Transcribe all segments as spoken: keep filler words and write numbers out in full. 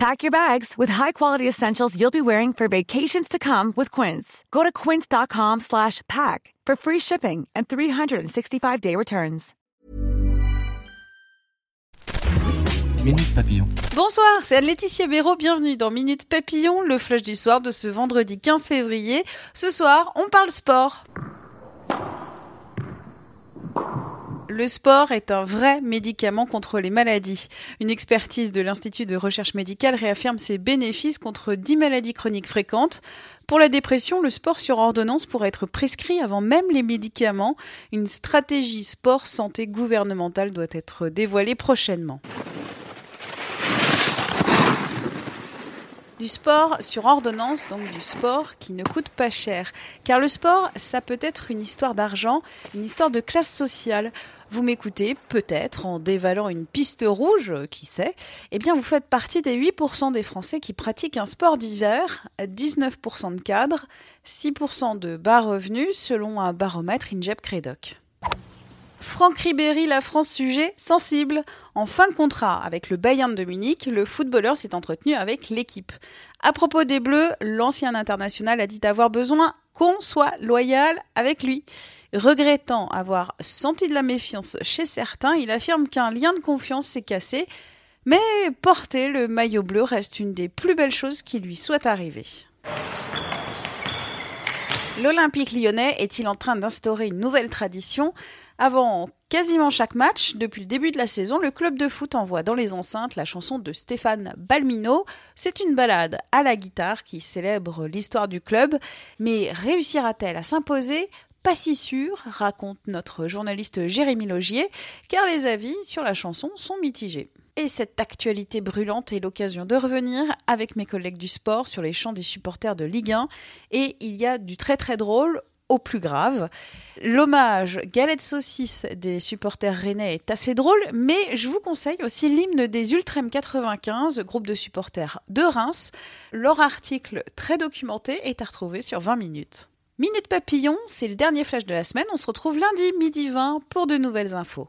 Pack your bags with high-quality essentials you'll be wearing for vacations to come with Quince. Go to quince.com slash pack for free shipping and three sixty-five day returns. Minute Papillon. Bonsoir, c'est Anne-Laetitia Béraud, bienvenue dans Minute Papillon, le flash du soir de ce vendredi quinze février. Ce soir, on parle sport. Le sport est un vrai médicament contre les maladies. Une expertise de l'Institut de recherche médicale réaffirme ses bénéfices contre dix maladies chroniques fréquentes. Pour la dépression, le sport sur ordonnance pourrait être prescrit avant même les médicaments. Une stratégie sport-santé gouvernementale doit être dévoilée prochainement. Du sport sur ordonnance, donc du sport qui ne coûte pas cher. Car le sport, ça peut être une histoire d'argent, une histoire de classe sociale. Vous m'écoutez peut-être en dévalant une piste rouge, qui sait. Eh bien, vous faites partie des huit pour cent des Français qui pratiquent un sport d'hiver, dix-neuf pour cent de cadres, six pour cent de bas revenus, selon un baromètre Injep Credoc. Franck Ribéry, la France, sujet sensible. En fin de contrat avec le Bayern de Munich, le footballeur s'est entretenu avec l'équipe. À propos des Bleus, l'ancien international a dit avoir besoin qu'on soit loyal avec lui. Regrettant avoir senti de la méfiance chez certains, il affirme qu'un lien de confiance s'est cassé, mais porter le maillot bleu reste une des plus belles choses qui lui soit arrivée. L'Olympique lyonnais est-il en train d'instaurer une nouvelle tradition ? Avant quasiment chaque match, depuis le début de la saison, le club de foot envoie dans les enceintes la chanson de Stéphane Balmino. C'est une ballade à la guitare qui célèbre l'histoire du club. Mais réussira-t-elle à s'imposer ? Pas si sûr, raconte notre journaliste Jérémy Logier, car les avis sur la chanson sont mitigés. Et cette actualité brûlante est l'occasion de revenir avec mes collègues du sport sur les chants des supporters de Ligue un. Et il y a du très très drôle au plus grave. L'hommage galette saucisse des supporters rennais est assez drôle, mais je vous conseille aussi l'hymne des Ultra M quatre-vingt-quinze, groupe de supporters de Reims. Leur article très documenté est à retrouver sur vingt minutes. Minute Papillon, c'est le dernier flash de la semaine. On se retrouve lundi midi vingt pour de nouvelles infos.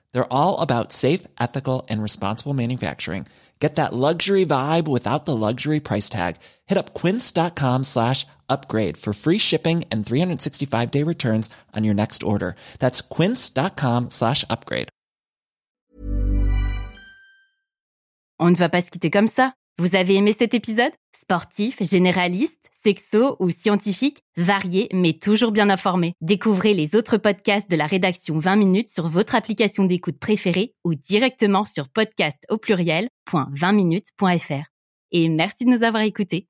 They're all about safe, ethical, and responsible manufacturing. Get that luxury vibe without the luxury price tag. Hit up quince.com slash upgrade for free shipping and three sixty-five day returns on your next order. That's quince.com slash upgrade. On ne va pas se quitter comme ça. Vous avez aimé cet épisode ? Sportif, généraliste, sexo ou scientifique, varié mais toujours bien informé. Découvrez les autres podcasts de la rédaction vingt minutes sur votre application d'écoute préférée ou directement sur podcast au pluriel point vingt minutes point f r. Et merci de nous avoir écoutés.